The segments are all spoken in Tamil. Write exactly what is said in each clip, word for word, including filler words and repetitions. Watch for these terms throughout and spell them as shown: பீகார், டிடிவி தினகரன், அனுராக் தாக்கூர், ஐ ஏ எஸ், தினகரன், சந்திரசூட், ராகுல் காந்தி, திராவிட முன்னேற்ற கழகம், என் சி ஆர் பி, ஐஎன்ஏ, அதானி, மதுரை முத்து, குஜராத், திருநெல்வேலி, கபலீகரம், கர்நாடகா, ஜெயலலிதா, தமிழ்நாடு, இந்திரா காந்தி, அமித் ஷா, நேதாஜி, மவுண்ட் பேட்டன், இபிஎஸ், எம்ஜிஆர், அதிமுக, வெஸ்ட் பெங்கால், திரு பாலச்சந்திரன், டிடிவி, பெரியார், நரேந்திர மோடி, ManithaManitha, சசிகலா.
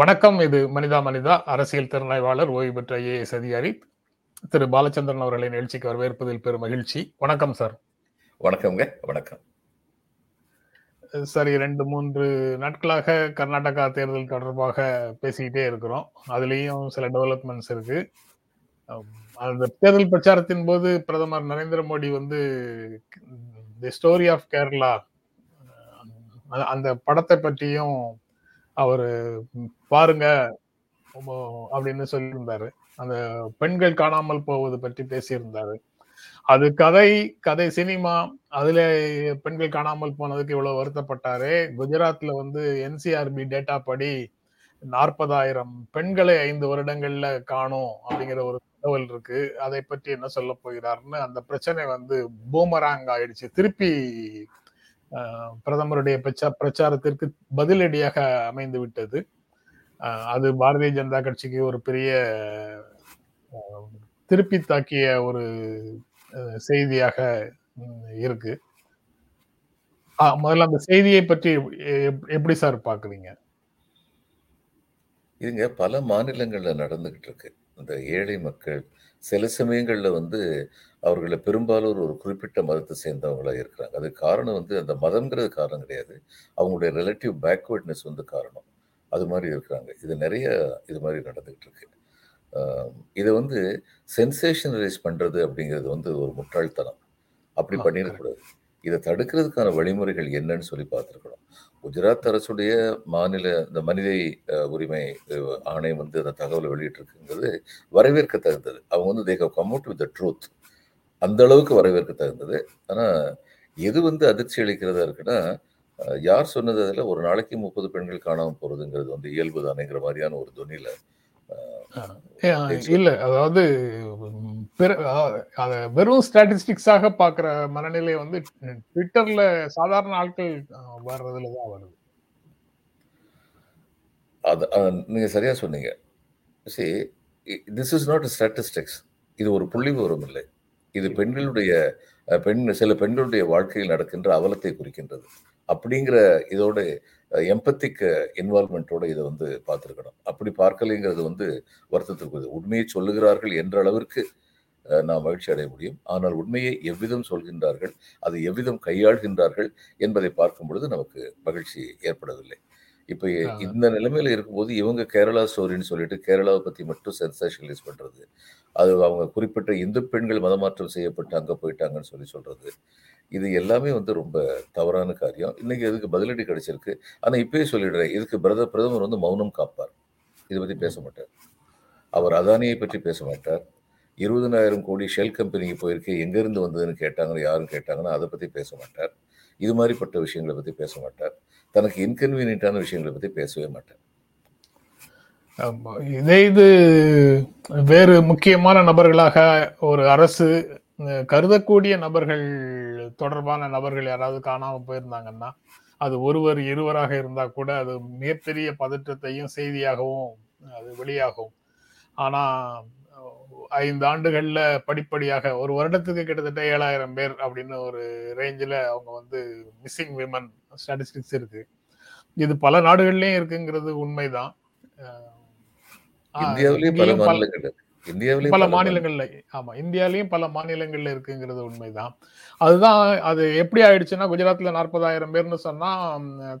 வணக்கம். இது மனிதா மனிதா. அரசியல் திறனாய்வாளர், ஓய்வு பெற்ற ஐ ஏ எஸ் அதிகாரி திரு பாலச்சந்திரன் அவர்களை நிகழ்ச்சிக்கு வரவேற்பதில் பெரும் மகிழ்ச்சி. வணக்கம் சார். வணக்கம்ங்க. வணக்கம் சார். இரண்டு மூன்று நாட்களாக கர்நாடகா தேர்தல் தொடர்பாக பேசிக்கிட்டே இருக்கிறோம். அதுலேயும் சில டெவலப்மெண்ட்ஸ் இருக்கு. அந்த தேர்தல் பிரச்சாரத்தின் போது பிரதமர் நரேந்திர மோடி வந்து தி ஸ்டோரி ஆஃப் கேரளா அந்த படத்தை பற்றியும் அவரு பாருங்க அப்படின்னு சொல்லியிருந்தாரு. அந்த பெண்கள் காணாமல் போவது பற்றி பேசியிருந்தாரு. அது கதை கதை சினிமா. அதுல பெண்கள் காணாமல் போனதுக்கு இவ்வளவு வருத்தப்பட்டாரு. குஜராத்ல வந்து என் சி ஆர் பி data படி நாற்பதாயிரம் பெண்களை ஐந்து வருடங்கள்ல காணும் அப்படிங்கிற ஒரு தகவல் இருக்கு. அதை பற்றி என்ன சொல்ல போகிறாருன்னு அந்த பிரச்சனை வந்து பூமராங் ஆயிடுச்சு. திருப்பி பிரதமருடைய பிரச்சா பிரச்சாரத்திற்கு பதிலடியாக அமைந்து விட்டது. அது பாரதிய ஜனதா கட்சிக்கு ஒரு பெரிய திருப்பி தாக்கிய ஒரு செய்தியாக இருக்கு. முதல்ல அந்த செய்தியை பற்றி எப்படி சார் பாக்குறீங்க? இதுங்க பல மாநிலங்கள்ல நடந்துகிட்டு இருக்கு. இந்த ஏழை மக்கள் சில சமயங்களில் வந்து அவர்களை பெரும்பாலும் ஒரு குறிப்பிட்ட மதத்தை சேர்ந்தவங்களாக இருக்கிறாங்க. அது காரணம் வந்து அந்த மதம்ங்கிறது காரணம் கிடையாது, அவங்களுடைய ரிலேட்டிவ் பேக்வேர்ட்னஸ் வந்து காரணம். அது மாதிரி இருக்கிறாங்க. இது நிறைய இது மாதிரி நடந்துகிட்டு இருக்கு. இதை வந்து சென்சேஷனலைஸ் பண்ணுறது அப்படிங்கிறது வந்து ஒரு முட்டாள்தனம். அப்படி பண்ணிடக்கூடாது. இதை தடுக்கிறதுக்கான வழிமுறைகள் என்னன்னு சொல்லி பார்த்துருக்கணும். குஜராத் அரசுடைய மாநில இந்த மனித உரிமை ஆணையம் வந்து அந்த தகவலை வெளியிட்டிருக்குங்கிறது வரவேற்க தகுந்தது. அவங்க வந்து they have come out with the truth. அந்த அளவுக்கு வரவேற்க தகுந்தது. ஆனால் எது வந்து அதிர்ச்சி அளிக்கிறதா இருக்குன்னா, யார் சொன்னது அதில் ஒரு நாளைக்கு முப்பது பெண்கள் காணாமல் போகிறதுங்கிறது வந்து இயல்பு தானேங்கிற மாதிரியான ஒரு துணியில் இல்ல, அதாவது வெறும் ஸ்டாட்டிஸ்டிக்ஸாக பாக்குற மனநிலை வந்து ட்விட்டர்ல சாதாரண ஆட்கள் வர்றதுலதான் வருது. அது நீங்க சரியா சொன்னீங்க. சரி, திஸ் இஸ் நாட் ஸ்டாட்டிஸ்டிக்ஸ். இது ஒரு புள்ளி விவரம் இல்லை. இது பெண்களுடைய பெண் சில பெண்களுடைய வாழ்க்கையில் நடக்கின்ற அவலத்தை குறிக்கின்றது. அப்படிங்கிற இதோட எம்பத்திக் இன்வால்மெண்ட்டோட இதை வந்து பார்த்துருக்கணும். அப்படி பார்க்கலைங்கிறது வந்து வருத்தத்திற்கு. உண்மையை சொல்லுகிறார்கள் என்ற அளவிற்கு நாம் மகிழ்ச்சி அடைய முடியும். ஆனால் உண்மையை எவ்விதம் சொல்கின்றார்கள், அதை எவ்விதம் கையாளுகின்றார்கள் என்பதை பார்க்கும் பொழுது நமக்கு மகிழ்ச்சி ஏற்படவில்லை. இப்போ இந்த நிலைமையில் இருக்கும்போது இவங்க கேரளா ஸ்டோரின்னு சொல்லிட்டு கேரளாவை பற்றி மட்டும் சென்சேஷனலைஸ் பண்ணுறது, அது அவங்க குறிப்பிட்ட இந்து பெண்கள் மதமாற்றம் செய்யப்பட்டு அங்கே போயிட்டாங்கன்னு சொல்லி சொல்கிறது, இது எல்லாமே வந்து ரொம்ப தவறான காரியம். இன்றைக்கி இதுக்கு பதிலடி கிடைச்சிருக்கு. ஆனால் இப்போயே சொல்லிடுறேன், இதுக்கு பிரதமர் பிரதமர் வந்து மௌனம் காப்பார். இதை பற்றி பேச மாட்டார். அவர் அதானியை பற்றி பேச மாட்டார். இருபதனாயிரம் கோடி ஷெல் கம்பெனிக்கு போயிருக்கு, எங்கேருந்து வந்ததுன்னு கேட்டாங்கன்னு யாரும் கேட்டாங்கன்னா அதை பற்றி பேச மாட்டார். இது மாதிரிப்பட்ட விஷயங்களை பற்றி பேச மாட்டார். தனக்கு இன்கன்வீனியன்டான விஷயங்களை பற்றி பேசவே மாட்டார். இதே இது வேறு முக்கியமான நபர்களாக ஒரு அரசு கருதக்கூடிய நபர்கள் தொடர்பான நபர்கள் யாராவது காணாமல் போயிருந்தாங்கன்னா, அது ஒருவர் இருவராக இருந்தால் கூட அது மிகப்பெரிய பதற்றத்தையும் செய்தியாகவும் அது வெளியாகும். ஆனால் ஐந்து ஆண்டுகளில் படிப்படியாக ஒரு வருடத்துக்கு கிட்டத்தட்ட ஏழாயிரம் பேர் அப்படின்னு ஒரு ரேஞ்சில் அவங்க வந்து மிஸ்ஸிங் விமன் ஸ்டாட்டிஸ்டிக்ஸ் இருக்குது. இது பல நாடுகள்லேயும் இருக்குங்கிறது உண்மைதான். பல மாநிலங்கள்ல ஆமா இந்தியாவிலயும் பல மாநிலங்கள்ல இருக்குங்கிறது உண்மைதான். அதுதான். அது எப்படி ஆயிடுச்சுன்னா, குஜராத்ல நாற்பதாயிரம் பேர்னு சொன்னா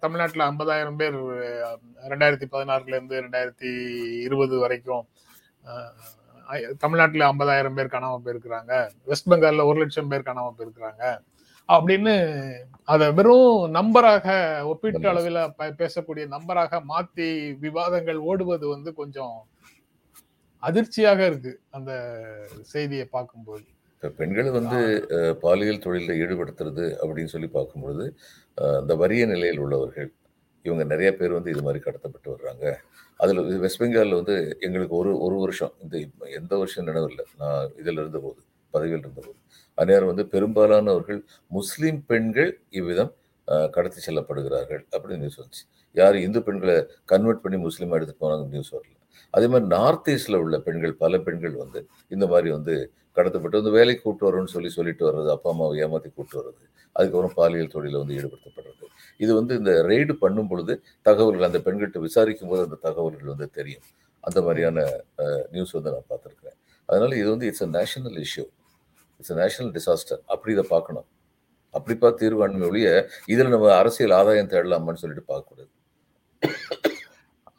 தமிழ்நாட்டுல ஐம்பதாயிரம் பேர் ரெண்டாயிரத்தி பதினாறுல இருந்து ரெண்டாயிரத்தி இருபது வரைக்கும் தமிழ்நாட்டுல ஐம்பதாயிரம் பேர் காணாம போயிருக்கிறாங்க, வெஸ்ட் பெங்கால்ல ஒரு லட்சம் பேர் காணாம போயிருக்கிறாங்க அப்படின்னு அதை வெறும் நம்பராக, ஒப்பீட்டு அளவில் பேசக்கூடிய நம்பராக மாத்தி விவாதங்கள் ஓடுவது வந்து கொஞ்சம் அதிர்ச்சியாக இருக்கு அந்த செய்தியை பார்க்கும்போது. இப்போ பெண்களை வந்து பாலியல் தொழிலில் ஈடுபடுத்துறது அப்படின்னு சொல்லி பார்க்கும்பொழுது, இந்த வறிய நிலையில் உள்ளவர்கள் இவங்க நிறைய பேர் வந்து இது மாதிரி கடத்தப்பட்டு வர்றாங்க. அதில் வெஸ்ட் பெங்காலில் வந்து எங்களுக்கு ஒரு ஒரு வருஷம் இந்த எந்த வருஷம் நினைவில்லை, நான் இதில் இருந்தபோது பதவியில் இருந்தபோது அந்நேரம் வந்து பெரும்பாலானவர்கள் முஸ்லீம் பெண்கள் இவ்விதம் கடத்தி செல்லப்படுகிறார்கள் அப்படின்னு நியூஸ் வந்துச்சு. யார் இந்து பெண்களை கன்வெர்ட் பண்ணி முஸ்லீமாக எடுத்துகிட்டு போனாங்கன்னு நியூஸ் வரல. அதே மாதிரி நார்த் ஈஸ்டில் உள்ள பெண்கள் பல பெண்கள் வந்து இந்த மாதிரி வந்து கடத்தப்பட்டு வந்து வேலைக்கு கூப்பிட்டு வரோன்னு சொல்லி சொல்லிட்டு வர்றது, அப்பா அம்மாவை ஏமாற்றி கூப்பிட்டு வர்றது, அதுக்கப்புறம் பாலியல் தொழிலில் வந்து ஈடுபடுத்தப்படுறது, இது வந்து இந்த ரெய்டு பண்ணும் பொழுது தகவல்கள் அந்த பெண்கிட்ட விசாரிக்கும் போது அந்த தகவல்கள் வந்து தெரியும். அந்த மாதிரியான நியூஸ் வந்து நான் பார்த்துருக்கிறேன். அதனால இது வந்து it's a national issue, it's a national disaster. அப்படி இதை பார்க்கணும், அப்படி பார்த்து தீர்வாண்மை ஒழிய இதில் நம்ம அரசியல் ஆதாயம் தேடலாமான்னு சொல்லிட்டு பார்க்கக்கூடாது.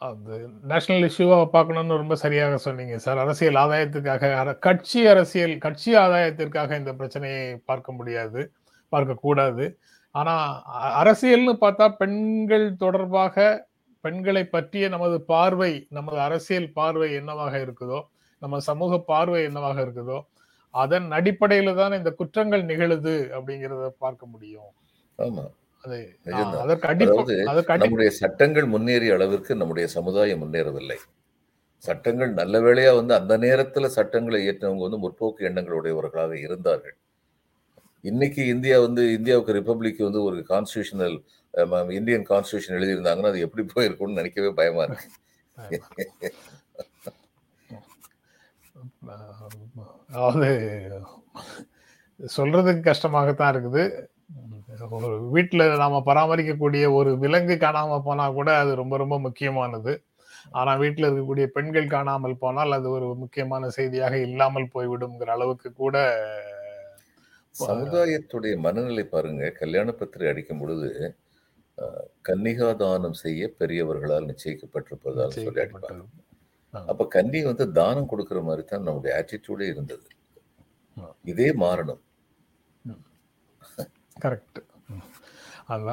அது நேஷனல் இஷ்யூவாக பார்க்கணும்னு ரொம்ப சரியாக சொன்னீங்க சார். அரசியல் ஆதாயத்துக்காக, கட்சி அரசியல் கட்சி ஆதாயத்திற்காக இந்த பிரச்சனையை பார்க்க முடியாது, பார்க்கக்கூடாது. ஆனால் அரசியல்னு பார்த்தா பெண்கள் தொடர்பாக, பெண்களை பற்றிய நமது பார்வை, நமது அரசியல் பார்வை என்னவாக இருக்குதோ, நம்ம சமூக பார்வை என்னவாக இருக்குதோ, அதன் அடிப்படையில் தான் இந்த குற்றங்கள் நிகழுது அப்படிங்கிறத பார்க்க முடியும். ஆமாம், நம்முடைய சட்டங்கள் முன்னேறிய அளவிற்கு நம்முடைய சமுதாயம் முன்னேறவில்லை. சட்டங்கள் நல்ல வேளையா வந்து அந்த நேரத்துல சட்டங்களை இயற்றவங்க வந்து முற்போக்கு எண்ணங்களுடையவர்களாக இருந்தார்கள். இன்னைக்கு இந்தியா வந்து இந்தியாவுக்கு ரிப்பப்ளிக் வந்து ஒரு கான்ஸ்டியூஷனல் இந்தியன் கான்ஸ்டியூஷன் எழுதியிருந்தாங்கன்னா அது எப்படி போயிருக்கும்னு நினைக்கவே பயமா இருக்கு. அதாவது சொல்றதுக்கு கஷ்டமாகத்தான் இருக்குது. ஒரு வீட்டில் நாம் பராமரிக்கக்கூடிய ஒரு விலங்கு காணாமல் போனால் கூட அது ரொம்ப ரொம்ப முக்கியமானது. ஆனால் வீட்டில் இருக்கக்கூடிய பெண்கள் காணாமல் போனால் அது ஒரு முக்கியமான செய்தியாக இல்லாமல் போய்விடுங்கிற அளவுக்கு கூட சமுதாயத்துடைய மனநிலை பாருங்க. கல்யாண பத்திரிகை அடிக்கும் பொழுது கன்னிகாதானம் செய்ய பெரியவர்களால் நிச்சயிக்கப்பட்டிருப்பதால் சொல்லி அடிப்பாங்க. அப்போ கன்னி வந்து தானம் கொடுக்குற மாதிரி தான் நம்முடைய ஆட்டிடியூடே இருந்தது. இதே மாறணும். கரெக்ட். அந்த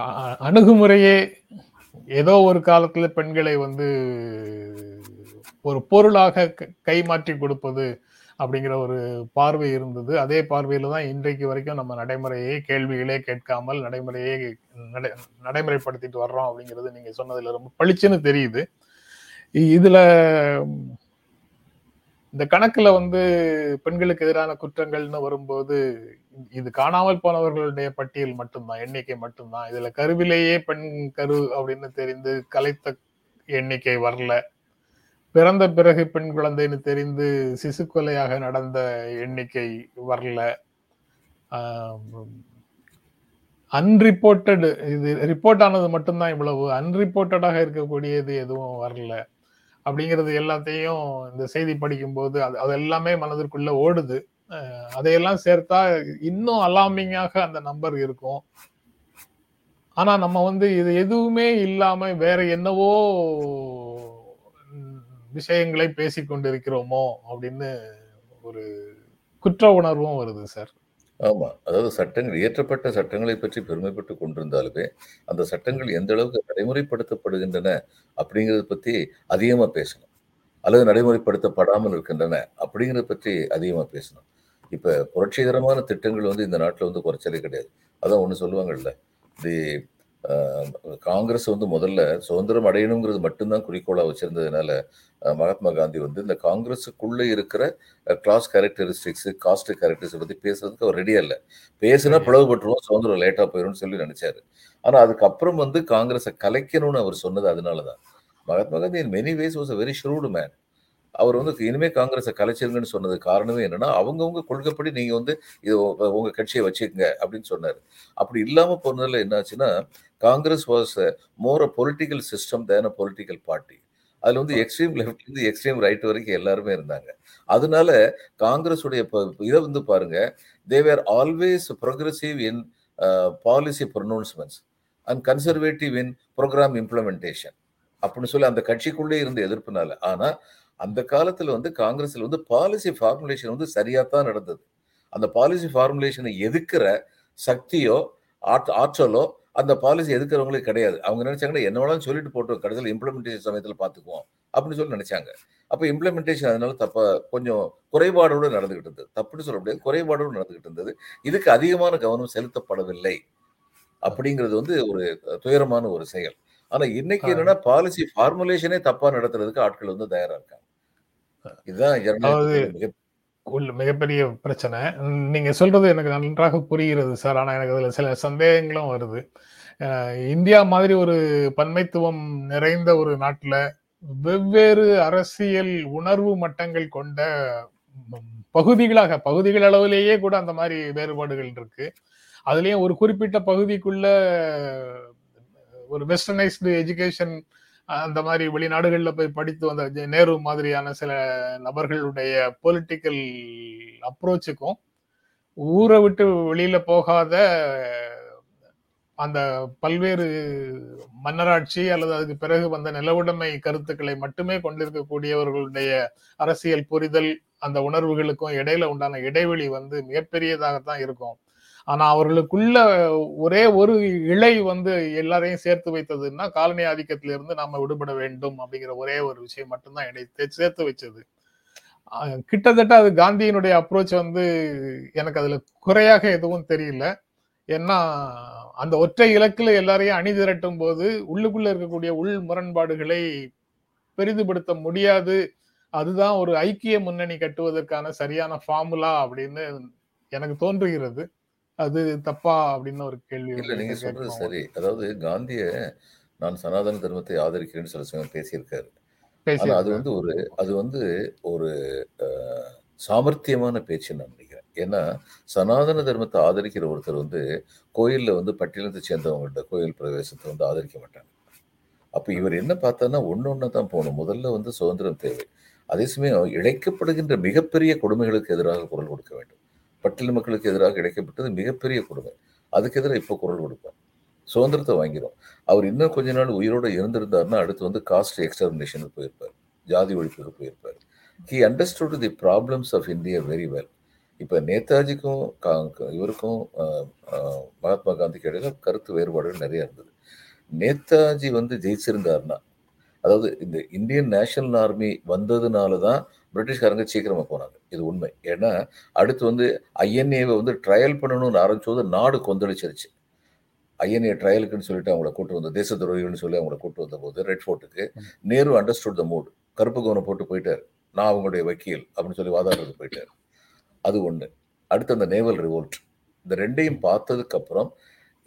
அணுகுமுறையே ஏதோ ஒரு காலத்துல பெண்களை வந்து ஒரு பொருளாக கைமாற்றி கொடுப்பது அப்படிங்கிற ஒரு பார்வை இருந்தது. அதே பார்வையில தான் இன்றைக்கு வரைக்கும் நம்ம நடைமுறையே கேள்விகளே கேட்காமல் நடைமுறையே நடை நடைமுறைப்படுத்திட்டு வர்றோம் அப்படிங்கிறது நீங்க சொன்னதுல ரொம்ப பளிச்சுன்னு தெரியுது. இதுல இந்த கணக்குல வந்து பெண்களுக்கு எதிரான குற்றங்கள்னு வரும்போது இது காணாமல் போனவர்களுடைய பட்டியல் மட்டும்தான், எண்ணிக்கை மட்டும்தான். இதுல கருவிலேயே பெண் கரு அப்படின்னு தெரிந்து கலைத்த எண்ணிக்கை வரல, பிறந்த பிறகு பெண் குழந்தைன்னு தெரிந்து சிசு கொலையாக நடந்த எண்ணிக்கை வரல. அன்ரிப்போர்ட்டடு, இது ரிப்போர்ட் ஆனது மட்டும்தான் இவ்வளவு, அன்ரிப்போர்ட்டடாக இருக்கக்கூடியது எதுவும் வரல. அப்படிங்கிறது எல்லாத்தையும் இந்த செய்தி படிக்கும்போது அது அது எல்லாமே மனதிற்குள்ள ஓடுது. அதையெல்லாம் சேர்த்தா இன்னும் அலாமிங்காக அந்த நம்பர் இருக்கும். ஆனா நம்ம வந்து இது எதுவுமே இல்லாம வேற என்னவோ விஷயங்களை பேசி கொண்டிருக்கிறோமோ அப்படின்னு ஒரு குற்ற உணர்வும் வருது சார். ஆமா, அதாவது சட்டங்கள், இயற்றப்பட்ட சட்டங்களை பற்றி பெருமைப்பட்டு கொண்டிருந்தாலுமே அந்த சட்டங்கள் எந்த அளவுக்கு நடைமுறைப்படுத்தப்படுகின்றன அப்படிங்கறத பத்தி அதிகமா பேசணும், அல்லது நடைமுறைப்படுத்தப்படாமல் இருக்கின்றன அப்படிங்கிறத பற்றி அதிகமா பேசணும். இப்ப புரட்சிகரமான திட்டங்கள் வந்து இந்த நாட்டில் வந்து குறைச்சலே கிடையாது. அதான் ஒன்று சொல்லுவாங்கல்ல, தி காங்கிரஸ் வந்து முதல்ல சுதந்திரம் அடையணுங்கிறது மட்டும்தான் குறிக்கோளா வச்சிருந்ததுனால மகாத்மா காந்தி வந்து இந்த காங்கிரஸுக்குள்ளே இருக்கிற கிளாஸ் கேரக்டரிஸ்டிக்ஸ், காஸ்ட் கேரக்டரிஸ்டிக்ஸ் பற்றி பேசுறதுக்கு அவர் ரெடியா இல்லை. பேசுனா பிளவுபட்டுருவோம், சுதந்திரம் லேட்டாக போயிடும்னு சொல்லி நினைச்சாரு. ஆனால் அதுக்கப்புறம் வந்து காங்கிரஸை கலைக்கணும்னு அவர் சொன்னது அதனால தான். Mahatma Gandhi in many ways was a very shrewd man. அவர் வந்து இனிமேல் காங்கிரஸை கலைச்சிருங்கன்னு சொன்னது காரணமே என்னன்னா, அவங்கவுங்க கொள்கைப்படி நீங்கள் வந்து இது உங்கள் கட்சியை வச்சுக்கோங்க அப்படின்னு சொன்னார். அப்படி இல்லாமல் போனதில் என்னாச்சுன்னா, Congress was more a political system than a political party. அதில் வந்து எக்ஸ்ட்ரீம் லெஃப்ட்லேருந்து எக்ஸ்ட்ரீம் ரைட் வரைக்கும் எல்லாருமே இருந்தாங்க. அதனால காங்கிரஸுடைய இதை வந்து பாருங்க, they were always progressive in policy pronouncements and conservative in program implementation அப்படின்னு சொல்லி அந்த கட்சிக்குள்ளே இருந்த எதிர்ப்புனால. ஆனால் அந்த காலத்தில் வந்து காங்கிரஸில் வந்து பாலிசி ஃபார்முலேஷன் வந்து சரியாக தான் நடந்தது. அந்த பாலிசி ஃபார்முலேஷனை எதிர்க்கிற சக்தியோ ஆற்றலோ அந்த பாலிசி எதிர்க்கிறவங்களுக்கு கிடையாது. அவங்க நினைச்சாங்கன்னா என்ன வேணாலும் சொல்லிட்டு போட்டோம், கடைசியில் இம்ப்ளிமெண்டேஷன் சமயத்தில் பார்த்துக்குவோம் அப்படின்னு சொல்லி நினைச்சாங்க. அப்போ இம்ப்ளிமெண்டேஷன் அதனால தப்பா கொஞ்சம் குறைபாடோடு நடந்துகிட்டு இருந்தது. தப்புன்னு சொல்ல முடியாது, குறைபாடோடு நடந்துகிட்டு இருந்தது. இதுக்கு அதிகமான கவனம் செலுத்தப்படவில்லை அப்படிங்கிறது வந்து ஒரு துயரமான ஒரு செயல். ஆனா இன்னைக்கு என்னன்னா, பாலிசி ஃபார்முலேஷனே தப்பா நடத்துறதுக்கு ஆட்கள் வந்து தயாரா இருக்காங்க. இதுதான் மிகப்பெரிய பிரச்சனை. நீங்க சொல்றது எனக்கு நன்றாக புரிகிறது சார். ஆனா எனக்கு அதுல சில சந்தேகங்களும் வருது. இந்தியா மாதிரி ஒரு பன்மைத்துவம் நிறைந்த ஒரு நாட்டுல வெவ்வேறு அரசியல் உணர்வு மட்டங்கள் கொண்ட பகுதிகளாக, பகுதிகள் அளவிலேயே கூட அந்த மாதிரி வேறுபாடுகள் இருக்கு. அதுலயும் ஒரு குறிப்பிட்ட பகுதிக்குள்ள ஒரு வெஸ்டர்னைஸ்டு எஜுகேஷன் அந்த மாதிரி வெளிநாடுகளில் போய் படித்து வந்த நேரு மாதிரியான சில நபர்களுடைய பொலிட்டிக்கல் அப்ரோச்சுக்கும் ஊரை விட்டு வெளியில போகாத அந்த பல்வேறு மன்னராட்சி அல்லது அதுக்கு பிறகு வந்த நிலவுடைமை கருத்துக்களை மட்டுமே கொண்டிருக்கக்கூடியவர்களுடைய அரசியல் புரிதல் அந்த உணர்வுகளுக்கும் இடையில உண்டான இடைவெளி வந்து மிகப்பெரியதாகத்தான் இருக்கும். ஆனா அவர்களுக்குள்ள ஒரே ஒரு இழை வந்து எல்லாரையும் சேர்த்து வைத்ததுன்னா காலனி ஆதிக்கத்திலிருந்து நாம விடுபட வேண்டும் அப்படிங்கிற ஒரே ஒரு விஷயம் மட்டும்தான் இடைத்து சேர்த்து வச்சது. கிட்டத்தட்ட அது காந்தியினுடைய அப்ரோச் வந்து எனக்கு அதுல குறையாக எதுவும் தெரியல. ஏன்னா அந்த ஒற்றை இலக்குல எல்லாரையும் அணி திரட்டும் போது உள்ளுக்குள்ள இருக்கக்கூடிய உள் முரண்பாடுகளை பெரிதுபடுத்த முடியாது. அதுதான் ஒரு ஐக்கிய முன்னணி கட்டுவதற்கான சரியான ஃபார்முலா அப்படின்னு எனக்கு தோன்றுகிறது. அது தப்பா அப்படின்னு ஒரு கேள்வி. இல்லை, நீங்க சொல்றது சரி. அதாவது காந்திய நான் சனாதன தர்மத்தை ஆதரிக்கிறேன்னு சில சமயம் பேசியிருக்காரு. ஆனால் அது வந்து ஒரு அது வந்து ஒரு சாமர்த்தியமான பேச்சுன்னு நான் நினைக்கிறேன். ஏன்னா சனாதன தர்மத்தை ஆதரிக்கிற ஒருத்தர் வந்து கோயிலில் வந்து பட்டியலத்தை சேர்ந்தவங்கள்ட்ட கோயில் பிரவேசத்தை வந்து ஆதரிக்க மாட்டாங்க. அப்போ இவர் என்ன பார்த்தோன்னா ஒன்று ஒன்று தான் போகணும். முதல்ல வந்து சுதந்திரம் தேவை, அதே சமயம் இழைக்கப்படுகின்ற மிகப்பெரிய கொடுமைகளுக்கு எதிராக குரல் கொடுக்க வேண்டும். பட்டியல் மக்களுக்கு எதிராக இழைக்கப்பட்டது மிகப்பெரிய கொடுமை, அதுக்கு எதிராக இப்போ குரல் கொடுப்போம். சுதந்திரத்தை வாங்கிறோம். அவர் இன்னும் கொஞ்ச நாள் உயிரோடு இருந்திருந்தாருன்னா அடுத்து வந்து காஸ்ட் எக்ஸ்டர்மினேஷனுக்கு போயிருப்பார், ஜாதி ஒழிப்புக்கு போயிருப்பார். He understood the problems of India very well. இப்போ நேதாஜிக்கும் இவருக்கும் மகாத்மா காந்திக்கு இடையில கருத்து வேறுபாடுகள் நிறையா இருந்தது. நேதாஜி வந்து ஜெயிச்சிருந்தாருன்னா, அதாவது இந்த இந்தியன் நேஷனல் ஆர்மி வந்ததுனால தான் பிரிட்டிஷ்காரங்க சீக்கிரமாக போனாங்க, இது உண்மை. ஏன்னா அடுத்து வந்து ஐஎன்ஏவை வந்து ட்ரையல் பண்ணணும்னு ஆரம்பிச்சோது நாடு கொந்தளிச்சிருச்சு. ஐஎன்ஏ ட்ரையலுக்குன்னு சொல்லிட்டு அவங்கள கூட்டு வந்த தேச துறவிகள்னு சொல்லி அவங்கள கூட்டு வந்த போது ரெட் ஃபோர்ட்டுக்கு நேரு அண்டர்ஸ்டுட் த மூட், கருப்பு கவனம் போட்டு போயிட்டார். நான் அவங்களுடைய வக்கீல் அப்படின்னு சொல்லி வாதாடுறது போயிட்டார். அது ஒன்று. அடுத்து அந்த நேவல் ரிவோல்ட், இந்த ரெண்டையும் பார்த்ததுக்கப்புறம்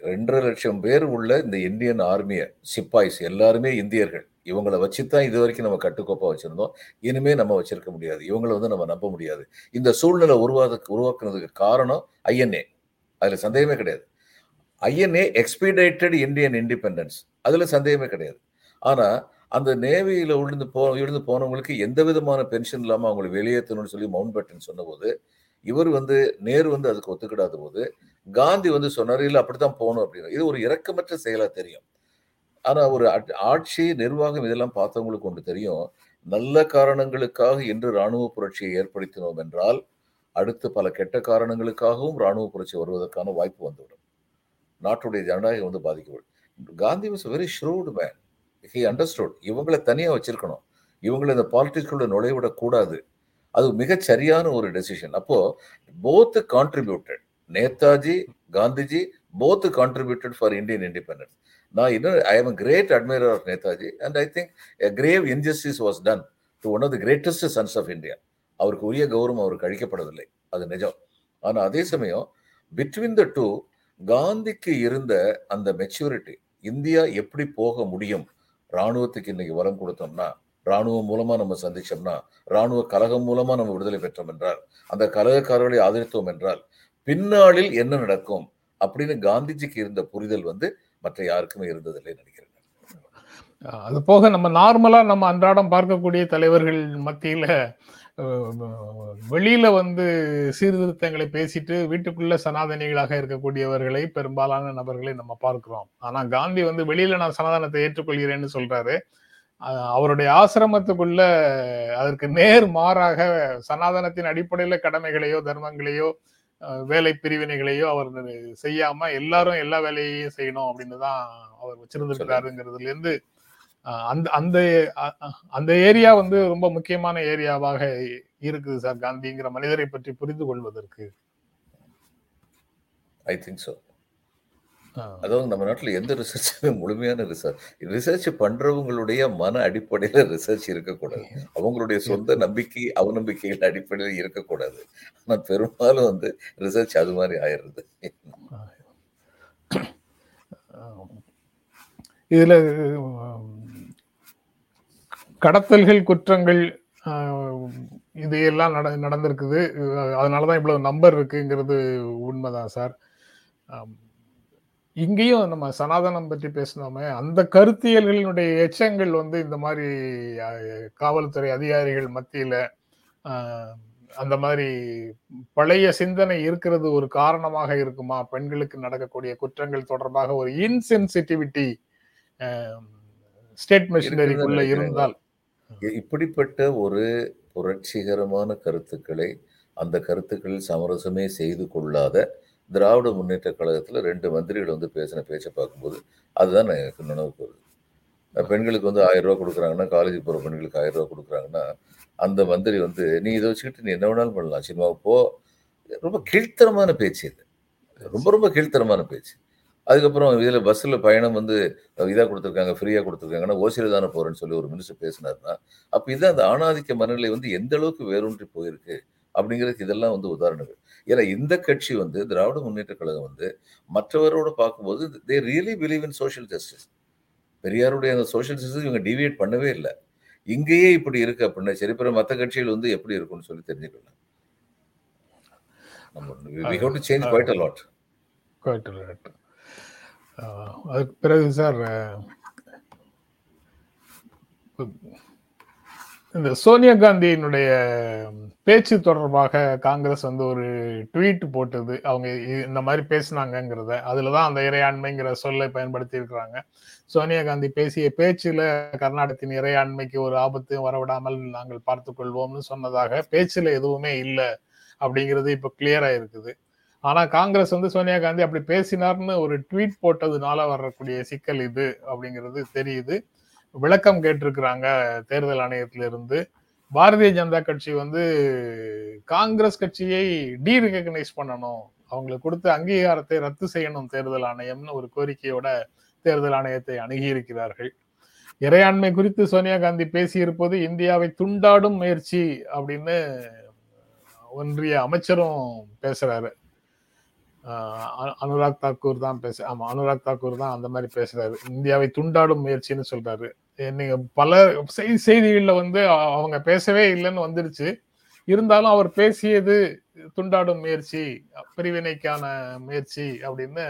ரெண்டரை லட்சம் பேர் உள்ள இந்த இந்தியன் ஆர்மியை சிப்பாய்ஸ் எல்லாருமே இந்தியர்கள், இவங்களை வச்சுதான் இது வரைக்கும் நம்ம கட்டுக்கோப்பா வச்சிருந்தோம், இனிமே நம்ம வச்சிருக்க முடியாது, இவங்களை வந்து நம்ம நம்ப முடியாது. இந்த சூழ்நிலை உருவாத உருவாக்குனதுக்கு காரணம் ஐஎன்ஏ, அதுல சந்தேகமே கிடையாது. ஐஎன்ஏ எக்ஸ்பீடேட்டட் இந்தியன் இண்டிபெண்டன்ஸ், அதுல சந்தேகமே கிடையாது. ஆனா அந்த நேவியில விழுந்து போ விழுந்து போனவங்களுக்கு எந்த விதமான பென்ஷன் இல்லாமல் அவங்களை வெளியேற்றணும்னு சொல்லி மவுண்ட் பேட்டன் சொன்னபோது இவர் வந்து நேரு வந்து அதுக்கு ஒத்துக்கிடாத போது காந்தி வந்து சொன்னார், இல்லை அப்படித்தான் போகணும் அப்படின்னு. இது ஒரு இரக்கமற்ற செயலா தெரியும். ஆனா ஒரு ஆட்சி நிர்வாகம் இதெல்லாம் பார்த்தவங்களுக்கு ஒன்று தெரியும். நல்ல காரணங்களுக்காக இன்று இராணுவ புரட்சியை ஏற்படுத்தினோம் என்றால் அடுத்து பல கெட்ட காரணங்களுக்காகவும் இராணுவ புரட்சி வருவதற்கான வாய்ப்பு வந்துவிடும். நாட்டுடைய ஜனநாயகம் வந்து பாதிக்கப்படும். Gandhi was very shrewd man. He understood இவங்களை தனியாக வச்சிருக்கணும், இவங்களை இந்த பாலிடிக்ஸ்குள்ள நுழைவிடக்கூடாது. அது மிகச் சரியான ஒரு டெசிஷன். அப்போ both contributed, நேதாஜி Gandhiji both contributed for Indian independence. நான் இன்னும் I am a great admirer of நேதாஜி and I think a grave injustice was done to one of the greatest sons of India. அவருக்கு உரிய கௌரவம் அவருக்கு அளிக்கப்படவில்லை, அது நிஜம். ஆனால் அதே சமயம் பிட்வீன் த டூ காந்திக்கு இருந்த அந்த மெச்சூரிட்டி, இந்தியா எப்படி போக முடியும், இராணுவத்துக்கு இன்னைக்கு வரம் கொடுத்தோம்னா, இராணுவம் மூலமா நம்ம சந்திச்சோம்னா, இராணுவ கழகம் மூலமா நம்ம விடுதலை பெற்றோம் என்றால், அந்த கழகக்காரர்களை ஆதரித்தோம் என்றால் பின்னாளில் என்ன நடக்கும் அப்படின்னு காந்திஜிக்கு இருந்த புரிதல் வந்து மற்ற யாருக்குமே இருந்ததில்லை நினைக்கிறேன். அது போக நம்ம நார்மலா நம்ம அன்றாடம் பார்க்கக்கூடிய தலைவர்கள் மத்தியில வெளியில வந்து சீர்திருத்தங்களை பேசிட்டு வீட்டுக்குள்ள சனாதனிகளாக இருக்கக்கூடியவர்களை பெரும்பாலான நபர்களை நம்ம பார்க்கிறோம். ஆனா காந்தி வந்து வெளியில நான் சனாதனத்தை ஏற்றுக்கொள்கிறேன்னு சொல்றாரு. அவருடைய ஆசிரமத்துக்குள்ள அதற்கு நேர் மாறாக சனாதனத்தின் அடிப்படையில கடமைகளையோ தர்மங்களையோ வேலை பிரிவினைகளையோ அவர் செய்யாம எல்லாரும் எல்லா வேலையையும் செய்யணும் அப்படின்னு தான் அவர் வச்சிருந்திருக்கிறாருங்கிறதுல இருந்து அந்த அந்த அந்த ஏரியா வந்து ரொம்ப முக்கியமான ஏரியாவாக இருக்குது சார் காந்திங்கிற மனிதரை பற்றி புரிந்து கொள்வதற்கு. I think so. அதாவது நம்ம நாட்டில் எந்த ரிசர்ச்சுமே முழுமையான ரிசர்ச் ரிசர்ச் பண்றவங்களுடைய மன அடிப்படையில ரிசர்ச் இருக்கக்கூடாது, அவங்களுடைய சொந்த நம்பிக்கை அவநம்பிக்கைகள் அடிப்படையில் இருக்கக்கூடாது. ஆனா பெரும்பாலும் வந்து ரிசர்ச் அது மாதிரி ஆயிடுறது. இதுல கடத்தல்கள், குற்றங்கள் இது எல்லாம் நட நடந்திருக்குது அதனாலதான் இவ்வளவு நம்பர் இருக்குங்கிறது உண்மைதான் சார். இங்கேயும் நம்ம சனாதனம் பற்றி பேசினோமே, அந்த கருத்தியல்களினுடைய எச்சங்கள் வந்து இந்த மாதிரி காவல்துறை அதிகாரிகள் மத்தியில அந்த மாதிரி பழைய சிந்தனை இருக்கிறது ஒரு காரணமாக இருக்குமா? பெண்களுக்கு நடக்கக்கூடிய குற்றங்கள் தொடர்பாக ஒரு இன்சென்சிட்டிவிட்டி ஸ்டேட் மிஷினரிக்குள்ள இருந்தால் இப்படிப்பட்ட ஒரு புரட்சிகரமான கருத்துக்களை, அந்த கருத்துக்களில் சமரசமே செய்து கொள்ளாத திராவிட முன்னேற்ற கழகத்தில் ரெண்டு மந்திரிகள் வந்து பேசின பேச்சை பார்க்கும்போது அதுதான் எனக்கு நினைவுக்கு வருது. பெண்களுக்கு வந்து ஆயிரம் ரூபா கொடுக்குறாங்கன்னா, காலேஜுக்கு போகிற பெண்களுக்கு ஆயிரம் ரூபா கொடுக்குறாங்கன்னா, அந்த மந்திரி வந்து நீ இதை வச்சுக்கிட்டு நீ என்ன வேணாலும் பண்ணலாம் சினிமாவுக்கு போ, ரொம்ப கீழ்த்தரமான பேச்சு. இது ரொம்ப ரொம்ப கீழ்த்தரமான பேச்சு. அதுக்கப்புறம் இதில் பஸ்ஸில் பயணம் வந்து இதாக கொடுத்துருக்காங்க, ஃப்ரீயாக கொடுத்துருக்காங்கன்னா ஓசியில் தானே போகிறேன்னு சொல்லி ஒரு மினிஸ்டர் பேசினார்னா, அப்போ இதான் அந்த ஆணாதிக்க மனநிலை வந்து எந்த அளவுக்கு வேரூன்றி போயிருக்கு அப்படிங்கிறதுக்கு இதெல்லாம் வந்து உதாரணங்கள். ஏன்னா இந்த கட்சி வந்து திராவிட முன்னேற்ற கழகம் வந்து மற்றவரோட பார்க்கும்போது they really believe in social justice. பெரியாருடைய அந்த சோஷியல் ஜஸ்டிஸ் இவங்க டிவியேட் பண்ணவே இல்லை. இங்கேயே இப்படி இருக்கு அப்படின்னா சரி, பிற மற்ற கட்சிகள் வந்து எப்படி இருக்கும்னு சொல்லி தெரிஞ்சுக்கலாம். அதுக்கு பிறகு சார் இந்த சோனியா காந்தியினுடைய பேச்சு தொடர்பாக காங்கிரஸ் வந்து ஒரு ட்வீட் போட்டது. அவங்க இந்த மாதிரி பேசினாங்கிறத, அதில் தான் அந்த இறையாண்மைங்கிற சொல்லை பயன்படுத்தி இருக்கிறாங்க. சோனியா காந்தி பேசிய பேச்சில் கர்நாடகத்தின் இறையாண்மைக்கு ஒரு ஆபத்து வரவிடாமல் நாங்கள் பார்த்து கொள்வோம்னு சொன்னதாக பேச்சில் எதுவுமே இல்லை அப்படிங்கிறது இப்போ கிளியராக இருக்குது. ஆனால் காங்கிரஸ் வந்து சோனியா காந்தி அப்படி பேசினார்னு ஒரு ட்வீட் போட்டதுனால வரக்கூடிய சிக்கல் இது அப்படிங்கிறது தெரியுது. விளக்கம் கேட்டிருக்கிறாங்க தேர்தல் ஆணையத்திலிருந்து. பாரதிய ஜனதா கட்சி வந்து காங்கிரஸ் கட்சியை டீரெகனைஸ் பண்ணணும், அவங்களுக்கு கொடுத்த அங்கீகாரத்தை ரத்து செய்யணும் தேர்தல் ஆணையம்னு ஒரு கோரிக்கையோட தேர்தல் ஆணையத்தை அணுகியிருக்கிறார்கள். இறையாண்மை குறித்து சோனியா காந்தி பேசியிருப்பது இந்தியாவை துண்டாடும் முயற்சி அப்படின்னு ஒன்றிய அமைச்சரும் பேசுறாரு. அனுராக் தாக்கூர் தான் பேச ஆமா அனுராக் தாக்கூர் தான் அந்த மாதிரி பேசுறாரு. இந்தியாவை துண்டாடும் முயற்சின்னு சொல்றாரு. நீங்க பல செய்திகள்ல வந்து அவங்க பேசவே இல்லைன்னு வந்துருச்சு. இருந்தாலும் அவர் பேசியது துண்டாடும் முயற்சி, பிரிவினைக்கான முயற்சி அப்படின்னு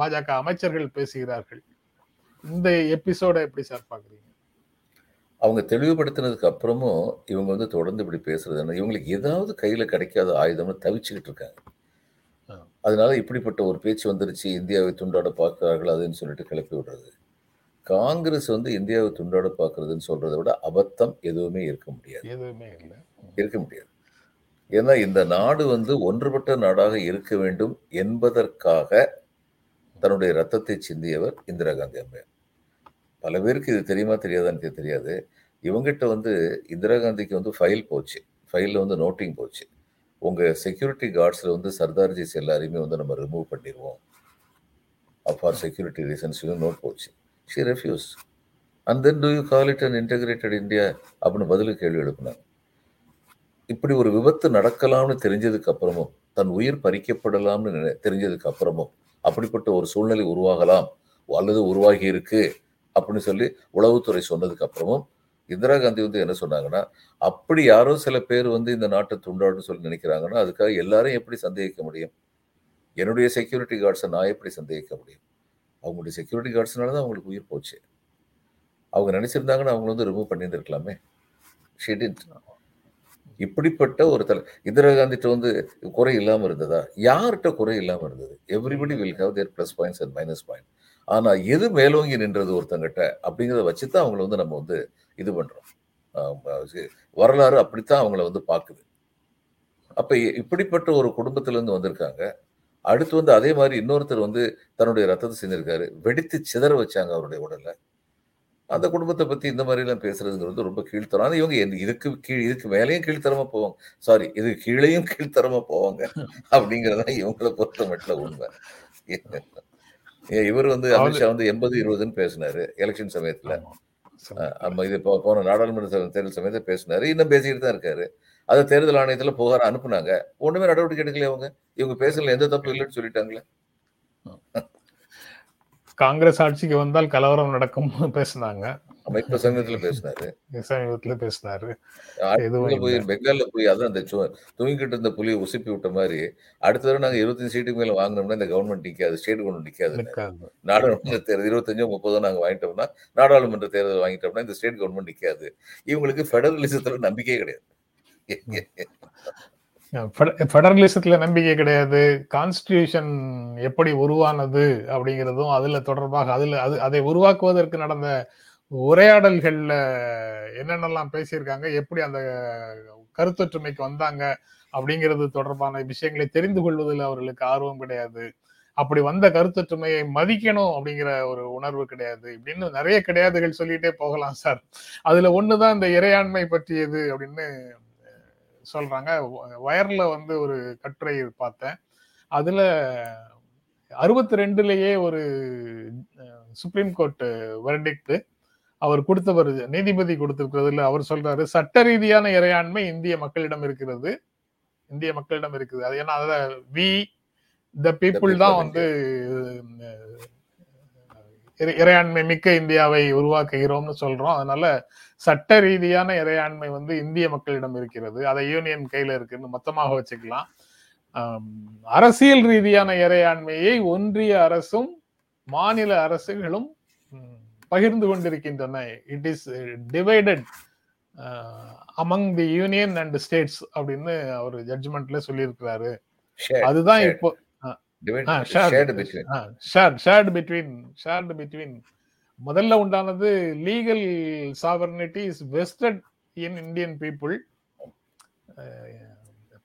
பாஜக அமைச்சர்கள் பேசுகிறார்கள். இந்த எபிசோட எப்படி சார் பாக்குறீங்க? அவங்க தெளிவுபடுத்தினதுக்கு அப்புறமும் இவங்க வந்து தொடர்ந்து இப்படி பேசுறதுன்னா இவங்களுக்கு ஏதாவது கையில கிடைக்காத ஆயுதம்னு தவிச்சுக்கிட்டு இருக்காங்க. அதனால இப்படிப்பட்ட ஒரு பேச்சு வந்துருச்சு, இந்தியாவை துண்டாட பார்க்கிறார்கள் அதுன்னு சொல்லிட்டு கிளப்பி விடுறது. காங்கிரஸ் வந்து இந்தியாவை துண்டாட பார்க்கறதுன்னு சொல்றதை விட அபத்தம் எதுவுமே இருக்க முடியாது, எதுவுமே இல்லை இருக்க முடியாது. ஏன்னா இந்த நாடு வந்து ஒன்றுபட்ட நாடாக இருக்க வேண்டும் என்பதற்காக தன்னுடைய ரத்தத்தை சிந்தியவர் இந்திரா காந்தி அம்மையார். பல பேருக்கு இது தெரியுமா தெரியாதான்னு தெரியாது. இவங்ககிட்ட வந்து இந்திரா காந்திக்கு வந்து ஃபைல் போச்சு, ஃபைலில் வந்து நோட்டிங் போச்சு, உங்கள் செக்யூரிட்டி கார்ட்ஸில் வந்து சர்தார்ஜிஸ் எல்லாரையுமே வந்து நம்ம ரிமூவ் பண்ணிடுவோம் ஃபார் செக்யூரிட்டி ரீசன்ஸ்லையும் நோட் போச்சு. She refuse. And then do you call it and integrated India அப்படின்னு பதிலுக்கு கேள்வி எழுப்பினாங்க. இப்படி ஒரு விபத்து நடக்கலாம்னு தெரிஞ்சதுக்கு அப்புறமும், தன் உயிர் பறிக்கப்படலாம்னு தெரிஞ்சதுக்கு அப்புறமும் அப்படிப்பட்ட ஒரு சூழ்நிலை உருவாகலாம் அல்லது உருவாகி இருக்கு அப்படின்னு சொல்லி உளவுத்துறை சொன்னதுக்கு அப்புறமும் இந்திரா காந்தி வந்து என்ன சொன்னாங்கன்னா, அப்படி யாரோ சில பேர் வந்து இந்த நாட்டை துண்டாடுன்னு சொல்லி நினைக்கிறாங்கன்னா அதுக்காக எல்லாரையும் எப்படி சந்தேகிக்க முடியும்? என்னுடைய செக்யூரிட்டி கார்ட்ஸை நான் எப்படி சந்தேகிக்க முடியும்? அவங்களுடைய செக்யூரிட்டி கார்ட்ஸ்னால தான் அவங்களுக்கு உயிர் போச்சு. அவங்க நினைச்சிருந்தாங்கன்னா அவங்கள வந்து ரிமூவ் பண்ணியிருந்துருக்கலாமே. இப்படிப்பட்ட ஒரு தலை இந்திரா காந்திகிட்ட வந்து குறை இல்லாமல் இருந்ததா? யார்கிட்ட குறை இல்லாமல் இருந்தது? Everybody will have their plus points and minus point. ஆனால் எது மேலோங்கி நின்றது ஒருத்தங்கிட்ட அப்படிங்கிறத வச்சு தான் அவங்கள வந்து நம்ம வந்து இது பண்ணுறோம். வரலாறு அப்படித்தான் அவங்கள வந்து பார்க்குது. அப்போ இப்படிப்பட்ட ஒரு குடும்பத்திலேருந்து வந்திருக்காங்க. அடுத்து வந்து அதே மாதிரி இன்னொருத்தர் வந்து தன்னுடைய ரத்தத்தை செஞ்சுருக்காரு, வெடித்து சிதற வச்சாங்க அவருடைய உடலை. அந்த குடும்பத்தை பற்றி இந்த மாதிரிலாம் பேசுறதுங்கிறது ரொம்ப கீழ்த்தரம். ஆனால் இவங்க இதுக்கு கீழ் இதுக்கு மேலேயும் கீழ்த்தரமாக போவாங்க, சாரி இது கீழேயும் கீழ்த்தரமாக போவாங்க அப்படிங்கிறதான் இவங்களை பொறுத்த மட்டும் உண்மை. இவர் வந்து அமித் ஷா வந்து எண்பது இருபதுன்னு பேசினாரு எலெக்ஷன் சமயத்துல. நம்ம இது போன நாடாளுமன்ற தேர்தல் சமயத்தை பேசினாரு, இன்னும் பேசிக்கிட்டு தான் இருக்காரு. அதை தேர்தல் ஆணையத்துல புகார அனுப்புனாங்க, ஒண்ணுமே நடவடிக்கை எடுக்கல. அவங்க இவங்க பேசல, எந்த தப்பு இல்லைன்னு சொல்லிட்டாங்களே. காங்கிரஸ் ஆட்சிக்கு வந்தால் கலவரம் நடக்கும் பேசினாங்க. இப்ப சமீபத்துல பேசினாரு சமீபத்துல பேசினாரு போய் பெங்கால்ல போய் அதான் அந்த தூங்கிக்கிட்டு இருந்த புலியை உசுப்பி விட்ட மாதிரி அடுத்த தடவை நாங்க இருபத்தஞ்சு சீட்டுக்கு மேல வாங்கினோம்னா இந்த கவர்மெண்ட் நிக்காது, ஸ்டேட் கவர்மெண்ட் நிக்காது. நாடாளுமன்ற தேர்தல் இருபத்தஞ்சோ முப்பதோ நாங்க வாங்கிட்டோம்னா, நாடாளுமன்ற தேர்தல் வாங்கிட்டோம்னா இந்த ஸ்டேட் கவர்மெண்ட் நிக்காது. இவங்களுக்கு பெடரலிசத்துல நம்பிக்கையே கிடையாது, பெடரலிசத்துல நம்பிக்கை கிடையாது. கான்ஸ்டிடியூஷன் எப்படி உருவானது அப்படிங்கிறதும் அதுல தொடர்பாக அதுல அது அதை உருவாக்குவதற்கு நடந்த உரையாடல்கள்ல என்னென்னலாம் பேசியிருக்காங்க, எப்படி அந்த கருத்தொற்றுமைக்கு வந்தாங்க அப்படிங்கிறது தொடர்பான விஷயங்களை தெரிந்து கொள்வதில் அவர்களுக்கு ஆர்வம் கிடையாது. அப்படி வந்த கருத்தொற்றுமையை மதிக்கணும் அப்படிங்கிற ஒரு உணர்வு கிடையாது. இப்படின்னு நிறைய கிடையாதுகள் சொல்லிட்டே போகலாம் சார். அதுல ஒண்ணுதான் இந்த இறையாண்மை பற்றியது அப்படின்னு சொல்றாங்க. வயர்ல வந்து ஒரு கட்டுரை பார்த்தேன், அதுல அறுபத்தி ரெண்டுலயே ஒரு சுப்ரீம் கோர்ட் வெர்டிக்ட் அவர் கொடுத்தவர், நீதிபதி கொடுத்திருக்கிறதுல அவர் சொல்றாரு, சட்ட ரீதியான இறையாண்மை இந்திய மக்களிடம் இருக்கிறது இந்திய மக்களிடம் இருக்குது. அது ஏன்னா அத வி த பீப்புள் தான் வந்து இறையாண்மை மிக்க இந்தியாவை உருவாக்குகிறோம்னு சொல்றோம். அதனால சட்ட ரீதியான இறையாண்மை வந்து இந்திய மக்களிடம் இருக்கிறது, அதை யூனியன் கையில இருக்குன்னு மொத்தமாக வச்சுக்கலாம். அரசியல் ரீதியான இறையாண்மையை ஒன்றிய அரசும் மாநில அரசுகளும் பகிர்ந்து கொண்டிருக்கின்றன. It is divided among the union and states அப்படின்னு அவர் ஜட்ஜ்மெண்ட்ல சொல்லியிருக்கிறாரு. அதுதான் இப்போ முதல்ல உண்டானது. Legal sovereignty is vested in Indian people,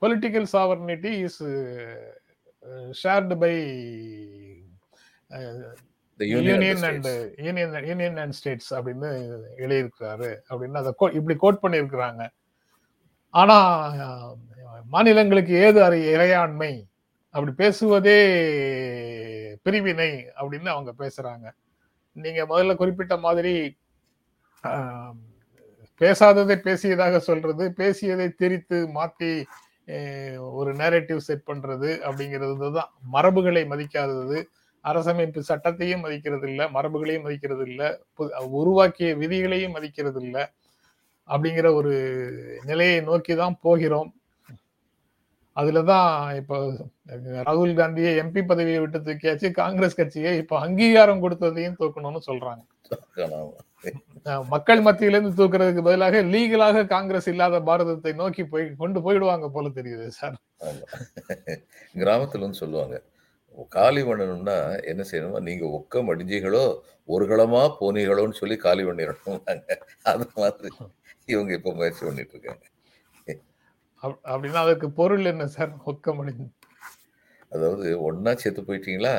political sovereignty is shared by union and union union and states அப்படின்னு எழுதியிருக்கிறாரு அப்படின்னு அதை இப்படி கோட் பண்ணியிருக்கிறாங்க. ஆனா மாநிலங்களுக்கு ஏது இறையாண்மை அப்படி பேசுவதே பிரிவினை அப்படின்னு அவங்க பேசுறாங்க. நீங்க முதல்ல குறிப்பிட்ட மாதிரி பேசாததை பேசியதாக சொல்றது, பேசியதை திரித்து மாற்றி ஒரு நேரேட்டிவ் செட் பண்றது அப்படிங்கிறது தான். மரபுகளை மதிக்காதது, அரசமைப்பு சட்டத்தையும் மதிக்கிறது இல்லை, மரபுகளையும் மதிக்கிறது இல்லை, உருவாக்கிய விதிகளையும் மதிக்கிறது இல்லை அப்படிங்கிற ஒரு நிலையை நோக்கி தான் போகிறோம். அதுலதான் இப்போ ராகுல் காந்தியை எம்பி பதவியை விட்டு தூக்கியாச்சு, காங்கிரஸ் கட்சியை இப்ப அங்கீகாரம் கொடுத்ததையும் தூக்கணும்னு சொல்றாங்க. மக்கள் மத்தியிலிருந்து தூக்குறதுக்கு பதிலாக லீகலாக காங்கிரஸ் இல்லாத பாரதத்தை நோக்கி போய் கொண்டு போயிடுவாங்க போல தெரியுது சார். கிராமத்துல சொல்லுவாங்க, காலி பண்ணணும்னா என்ன செய்யணுமா, நீங்க ஒக்கம் அடிஞ்சிகளோ ஒரு களமா போனீங்களோன்னு சொல்லி காலி பண்ணிடணும். அது மாதிரி இவங்க இப்ப முயற்சி பண்ணிட்டு இருக்காங்க. அப்படின்னா அதுக்கு பொருள் என்ன சார்? ஒக்கம் அடிஞ்சு, அதாவது ஒன்னா சேர்த்து போயிட்டீங்களா,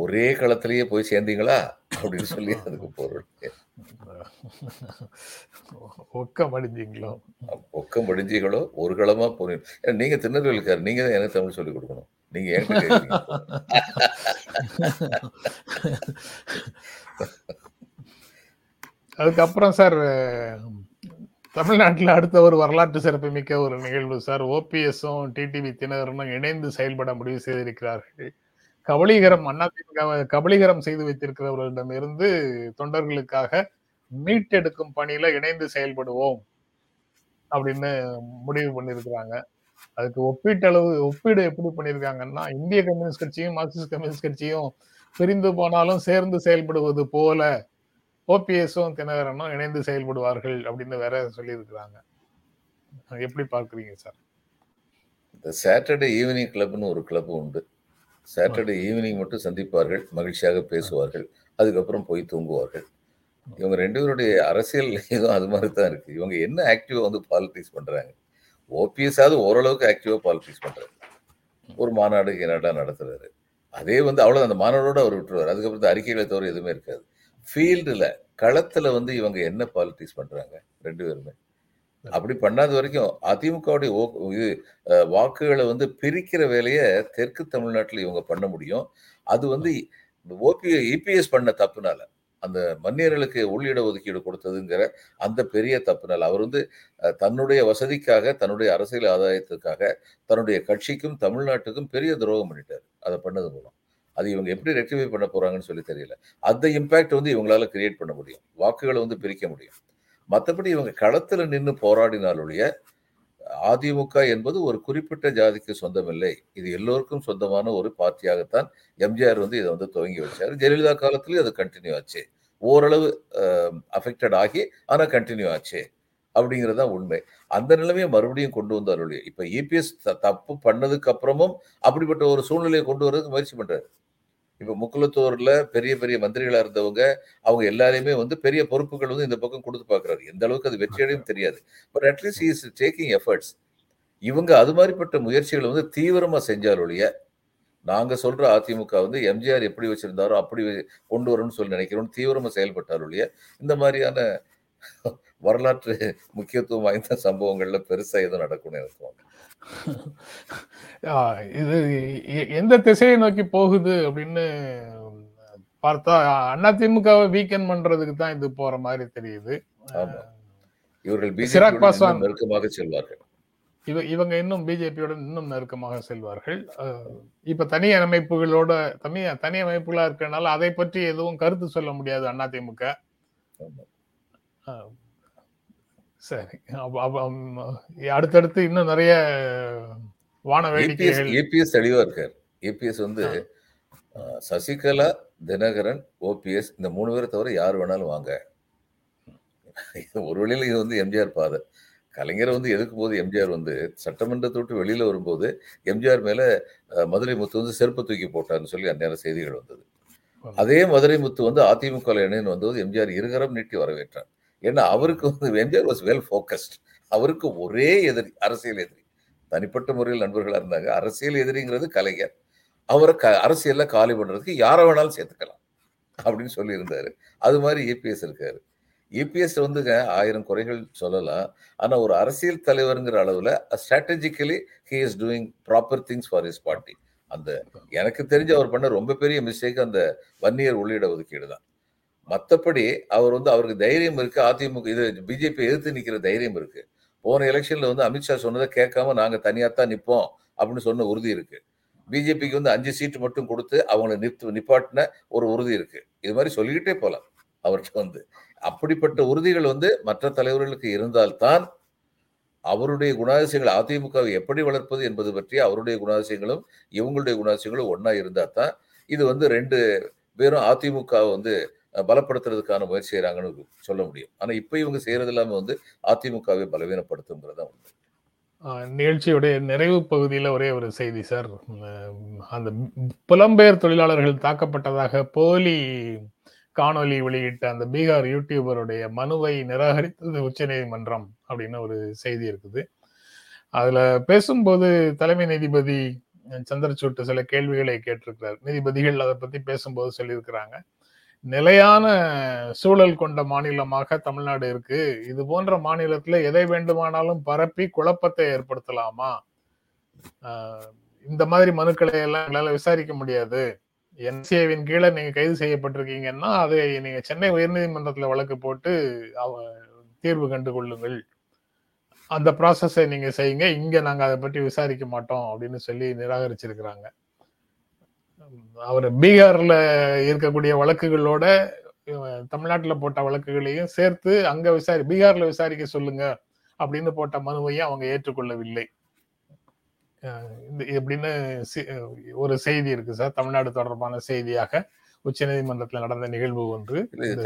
ஒரே களத்திலேயே போய் சேர்ந்தீங்களா அப்படின்னு சொல்லி அதுக்கு பொருள். ஒக்கம் அடிஞ்சீங்களோ ஒக்கம் அடிஞ்சீங்களோ ஒரு களமா போனீங்க. நீங்க திருநெல்வேலிக்காரர், நீங்க தான் எனக்கு தமிழ் சொல்லி கொடுக்கணும். நீங்க அதுக்கப்புறம் சார் தமிழ்நாட்டில் அடுத்த ஒரு வரலாற்று சிறப்புமிக்க ஒரு நிகழ்வு சார். ஓபிஎஸும் டிடிவி தினகரனும் இணைந்து செயல்பட முடிவு செய்திருக்கிறார்கள். கபலீகரம் அண்ணாதிமுகவை கபலீகரம் செய்து வைத்திருக்கிறவர்களிடமிருந்து தொண்டர்களுக்காக மீட்டெடுக்கும் பணியில இணைந்து செயல்படுவோம் அப்படின்னு முடிவு பண்ணியிருக்கிறாங்க. அதுக்கு ஒப்பீட்டளவு ஒப்பீடு எப்படி பண்ணியிருக்காங்கன்னா, இந்திய கம்யூனிஸ்ட் கட்சியும் மார்க்சிஸ்ட் கம்யூனிஸ்ட் கட்சியும் பிரிந்து போனாலும் சேர்ந்து செயல்படுவது போல ஓபிஎஸும் தினகரனும் இணைந்து செயல்படுவார்கள் அப்படின்னு வேற சொல்லியிருக்கிறாங்க. எப்படி பார்க்குறீங்க சார்? இந்த சாட்டர்டே ஈவினிங் கிளப்னு ஒரு கிளப் உண்டு. சாட்டர்டே ஈவினிங் மட்டும் சந்திப்பார்கள், மகிழ்ச்சியாக பேசுவார்கள், அதுக்கப்புறம் போய் தூங்குவார்கள். இவங்க ரெண்டு பேருடைய அரசியல் எதுவும் அது மாதிரி தான் இருக்குது. இவங்க என்ன ஆக்டிவாக வந்து பாலிடிக்ஸ் பண்ணுறாங்க? ஓபிஎஸாவது ஓரளவுக்கு ஆக்டிவாக பாலிடிக்ஸ் பண்ணுறாரு, ஒரு மாநாடு என்னடா நடத்துறாரு, அதே வந்து அவ்வளோ அந்த மாநாடோடு அவர் விட்டுருவார். அதுக்கப்புறம் அறிக்கைகளை தவிர எதுவுமே இருக்காது. ஃபீல்டுல களத்துல வந்து இவங்க என்ன பாலிடிக்ஸ் பண்றாங்க ரெண்டு பேருமே? அப்படி பண்ணாத வரைக்கும் அதிமுகவுடைய இது வாக்குகளை வந்து பிரிக்கிற வேலையை தெற்கு தமிழ்நாட்டில் இவங்க பண்ண முடியும். அது வந்து ஓபி இபிஎஸ் பண்ண தப்புனால, அந்த மன்னியர்களுக்கு உள்ளிட ஒதுக்கீடு கொடுத்ததுங்கிற அந்த பெரிய தப்புனால, அவர் வந்து தன்னுடைய வசதிக்காக, தன்னுடைய அரசியல் ஆதாயத்துக்காக, தன்னுடைய கட்சிக்கும் தமிழ்நாட்டுக்கும் பெரிய துரோகம் பண்ணிட்டார் அதை பண்ணது மூலம். அது இவங்க எப்படி ரெக்டிஃபை பண்ண போகிறாங்கன்னு சொல்லி தெரியல. அந்த இம்பேக்ட் வந்து இவங்களால கிரியேட் பண்ண முடியும், வாக்குகளை வந்து பிரிக்க முடியும். மற்றபடி இவங்க களத்தில் நின்று போராடினாலுடைய அதிமுக என்பது ஒரு குறிப்பிட்ட ஜாதிக்கு சொந்தமில்லை, இது எல்லோருக்கும் சொந்தமான ஒரு பார்ட்டியாகத்தான் எம்ஜிஆர் வந்து இதை வந்து துவங்கி வச்சார். ஜெயலலிதா காலத்துலேயும் அது கண்டினியூ ஆச்சு, ஓரளவு அஃபெக்டட் ஆகி ஆனால் கண்டினியூ ஆச்சு அப்படிங்கிறது தான் உண்மை. அந்த நிலைமையை மறுபடியும் கொண்டு வந்தாலுடைய இப்போ இபிஎஸ் த தப்பு பண்ணதுக்கு அப்புறமும் அப்படிப்பட்ட ஒரு சூழ்நிலையை கொண்டு வர்றதுக்கு முயற்சி பண்ணுறாரு. இப்போ முக்குளத்தூரில் பெரிய பெரிய மந்திரிகளாக இருந்தவங்க அவங்க எல்லாரையுமே வந்து பெரிய பொறுப்புகள் வந்து இந்த பக்கம் கொடுத்து பார்க்குறாரு. எந்த அளவுக்கு அது வெற்றியடையும் தெரியாது, but at least is taking efforts. இவங்க அது மாதிரிப்பட்ட முயற்சிகளை வந்து தீவிரமாக செஞ்சாலுடைய நாங்கள் சொல்கிற அதிமுக வந்து எம்ஜிஆர் எப்படி வச்சுருந்தாரோ அப்படி கொண்டு வரணும்னு சொல்லி நினைக்கிறோன்னு தீவிரமாக செயல்பட்டாலுடைய இந்த மாதிரியான வரலாற்று முக்கியத்துவம் வாய்ந்த சம்பவங்களில் பெருசாக எதுவும் நடக்கும்னு நினைக்குவாங்க. இது எந்த திசையை நோக்கி போகுது அப்படின்னு பார்த்தா அதிமுகவை வீக்கன் பண்றதுக்கு தான் இது போற மாதிரி தெரியுது. இவர்கள் நெருக்கமாக செல்வார்கள், இவ இவங்க இன்னும் பிஜேபியோட இன்னும் நெருக்கமாக செல்வார்கள். இப்ப தனி அமைப்புகளோட தனி தனி அமைப்புகளா இருக்கிறதுனால அதை பற்றி எதுவும் கருத்து சொல்ல முடியாது அதிமுக. சரி, அடுத்தடுத்து இன்னும் நிறைய வானவேடிக்கைகள். ஏபிஎஸ் தெளிவா இருக்காரு. ஏபிஎஸ் வந்து சசிகலா, தினகரன், ஓபிஎஸ் இந்த மூணு பேரை தவிர யார் வேணாலும் வாங்க. ஒரு வழியில இது வந்து எம்ஜிஆர் பாதை. கலைஞரை வந்து எதிர்க்கும் போது எம்ஜிஆர் வந்து சட்டமன்றத்தை விட்டு வெளியில வரும்போது எம்ஜிஆர் மேல மதுரை முத்து வந்து செருப்பு தூக்கி போட்டார்னு சொல்லி அந்நேர செய்திகள் வந்தது. அதே மதுரை முத்து வந்து அதிமுக இணைன்னு வந்தபோது எம்ஜிஆர் இருகரம் நீட்டி வரவேற்றார். ஏன்னா அவருக்கு வந்து எம்ஜிஆர் வாஸ் வெல் ஃபோக்கஸ்ட். அவருக்கு ஒரே எதிரி, அரசியல் எதிரி. தனிப்பட்ட முறையில் நண்பர்களாக இருந்தாங்க. அரசியல் எதிரிங்கிறது கலைஞர். அவரை க அரசியல காலி பண்ணுறதுக்கு யாரை வேணாலும் சேர்த்துக்கலாம் அப்படின்னு சொல்லியிருந்தாரு. அது மாதிரி ஏபிஎஸ் இருக்காரு. ஏபிஎஸ் வந்துங்க ஆயிரம் குறைகள் சொல்லலாம், ஆனால் ஒரு அரசியல் தலைவருங்கிற அளவில் strategically he is doing proper things for his party. அந்த எனக்கு தெரிஞ்சு அவர் பண்ண ரொம்ப பெரிய மிஸ்டேக் அந்த வன்னியர் உள்ளிட ஒதுக்கீடு தான். மற்றபடி அவர் வந்து அவருக்கு தைரியம் இருக்குது, அதிமுக இது பிஜேபி எதிர்த்து நிற்கிற தைரியம் இருக்குது. போன எலெக்ஷனில் வந்து அமித் ஷா சொன்னதை கேட்காம நாங்கள் தனியாக தான் நிற்போம் அப்படின்னு சொன்ன உறுதி இருக்குது. பிஜேபிக்கு வந்து அஞ்சு சீட்டு மட்டும் கொடுத்து அவங்கள நிறுத்து நிப்பாட்டின ஒரு உறுதி இருக்குது. இது மாதிரி சொல்லிக்கிட்டே போகலாம் அவர்கிட்ட வந்து. அப்படிப்பட்ட உறுதிகள் வந்து மற்ற தலைவர்களுக்கு இருந்தால்தான் அவருடைய குணாதிசயங்கள் அதிமுகவை எப்படி வளர்ப்பது என்பது பற்றி அவருடைய குணாதிசயங்களும் இவங்களுடைய குணாதிசயங்களும் ஒன்றா இருந்தால் தான் இது வந்து ரெண்டு பேரும் அதிமுகவை வந்து பலப்படுத்துறதுக்கான முயற்சி செய்யறாங்கன்னு சொல்ல முடியும். ஆனா இப்ப இவங்க செய்யறது எல்லாமே வந்து அதிமுகவை பலவீனப்படுத்துங்கிறதா உண்டு. நிகழ்ச்சியுடைய நிறைவு பகுதியில் ஒரே ஒரு செய்தி சார். அந்த புலம்பெயர் தொழிலாளர்கள் தாக்கப்பட்டதாக போலி காணொலி வெளியிட்ட அந்த பீகார் யூடியூபருடைய மனுவை நிராகரித்தது உச்ச நீதிமன்றம் அப்படின்னு ஒரு செய்தி இருக்குது. அதுல பேசும்போது தலைமை நீதிபதி சந்திரசூட் சில கேள்விகளை கேட்டிருக்கிறார். நீதிபதிகள் அதை பத்தி பேசும்போது சொல்லியிருக்கிறாங்க, நிலையான சூழல் கொண்ட மாநிலமாக தமிழ்நாடு இருக்கு, இது போன்ற மாநிலத்துல எதை வேண்டுமானாலும் பரப்பி குழப்பத்தை ஏற்படுத்தலாமா, இந்த மாதிரி மனுக்களை எல்லாம் எங்களால விசாரிக்க முடியாது, என்சிஏவின் கீழே நீங்க கைது செய்யப்பட்டிருக்கீங்கன்னா அதை நீங்க சென்னை உயர்நீதிமன்றத்துல வழக்கு போட்டு தீர்வு கண்டு கொள்ளுங்கள், அந்த ப்ராசஸை நீங்க செய்யுங்க, இங்க நாங்க அதை பற்றி விசாரிக்க மாட்டோம் அப்படின்னு சொல்லி நிராகரிச்சிருக்கிறாங்க. அவர் பீகார்ல இருக்கக்கூடிய வழக்குகளோட தமிழ்நாட்டுல போட்ட வழக்குகளையும் சேர்த்து அங்க விசாரி பீகார்ல விசாரிக்க சொல்லுங்க அப்படின்னு போட்ட மனுவையும் அவங்க ஏற்றுக்கொள்ளவில்லை எப்படின்னு ஒரு செய்தி இருக்கு சார். தமிழ்நாடு தொடர்பான செய்தியாக உச்ச நீதிமன்றத்துல நடந்த நிகழ்வு ஒன்று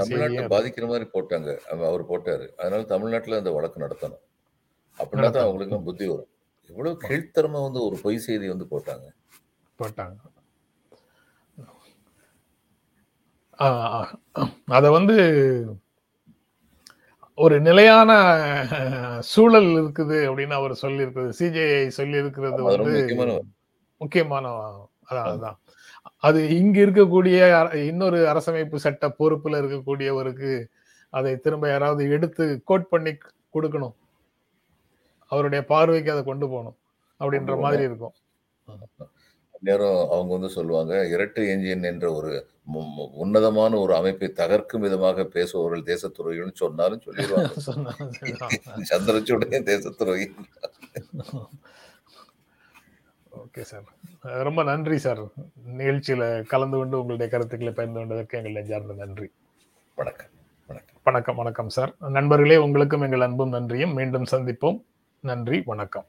தமிழ்நாட்டை பாதிக்கிற மாதிரி போட்டாங்க, அவர் போட்டாரு, அதனால தமிழ்நாட்டுல அந்த வழக்கு நடத்தணும் அப்படின்னா தான் அவங்களுக்கு புத்தி வரும். இவ்வளவு கீழ்த்தரமா வந்து ஒரு பொய் செய்தி வந்து போட்டாங்க போட்டாங்க அதை வந்து ஒரு நிலையான சூழல் இருக்குது அப்படின்னு அவர் சொல்லியிருக்கிறது, சிஜேஐ சொல்லியிருக்கிறது வந்து முக்கியமான அதான். அது இங்க இருக்கக்கூடிய இன்னொரு அரசமைப்பு சட்ட பொறுப்புல இருக்கக்கூடியவருக்கு அதை திரும்ப யாராவது எடுத்து கோட் பண்ணி கொடுக்கணும், அவருடைய பார்வைக்கு அதை கொண்டு போகணும் அப்படின்ற மாதிரி இருக்கும். நேரம் அவங்க வந்து சொல்லுவாங்க, இரட்டை என்ஜின் என்ற ஒரு உன்னதமான ஒரு அமைப்பை தகர்க்கும் விதமாக பேசுபவர்கள் தேசத்துறையின்னு சொன்னாலும் சொல்லிடுவாங்க. சந்திரசூடைய தேசத்துறை ஓகே சார், ரொம்ப நன்றி சார். நிகழ்ச்சியில கலந்து கொண்டு உங்களுடைய கருத்துக்களை பகிர்ந்து கொண்டதற்கு எங்கள் நெஞ்சார்ந்த நன்றி. வணக்கம் வணக்கம் வணக்கம் வணக்கம் சார். நண்பர்களே, உங்களுக்கும் எங்கள் அன்பும் நன்றியும். மீண்டும் சந்திப்போம். நன்றி, வணக்கம்.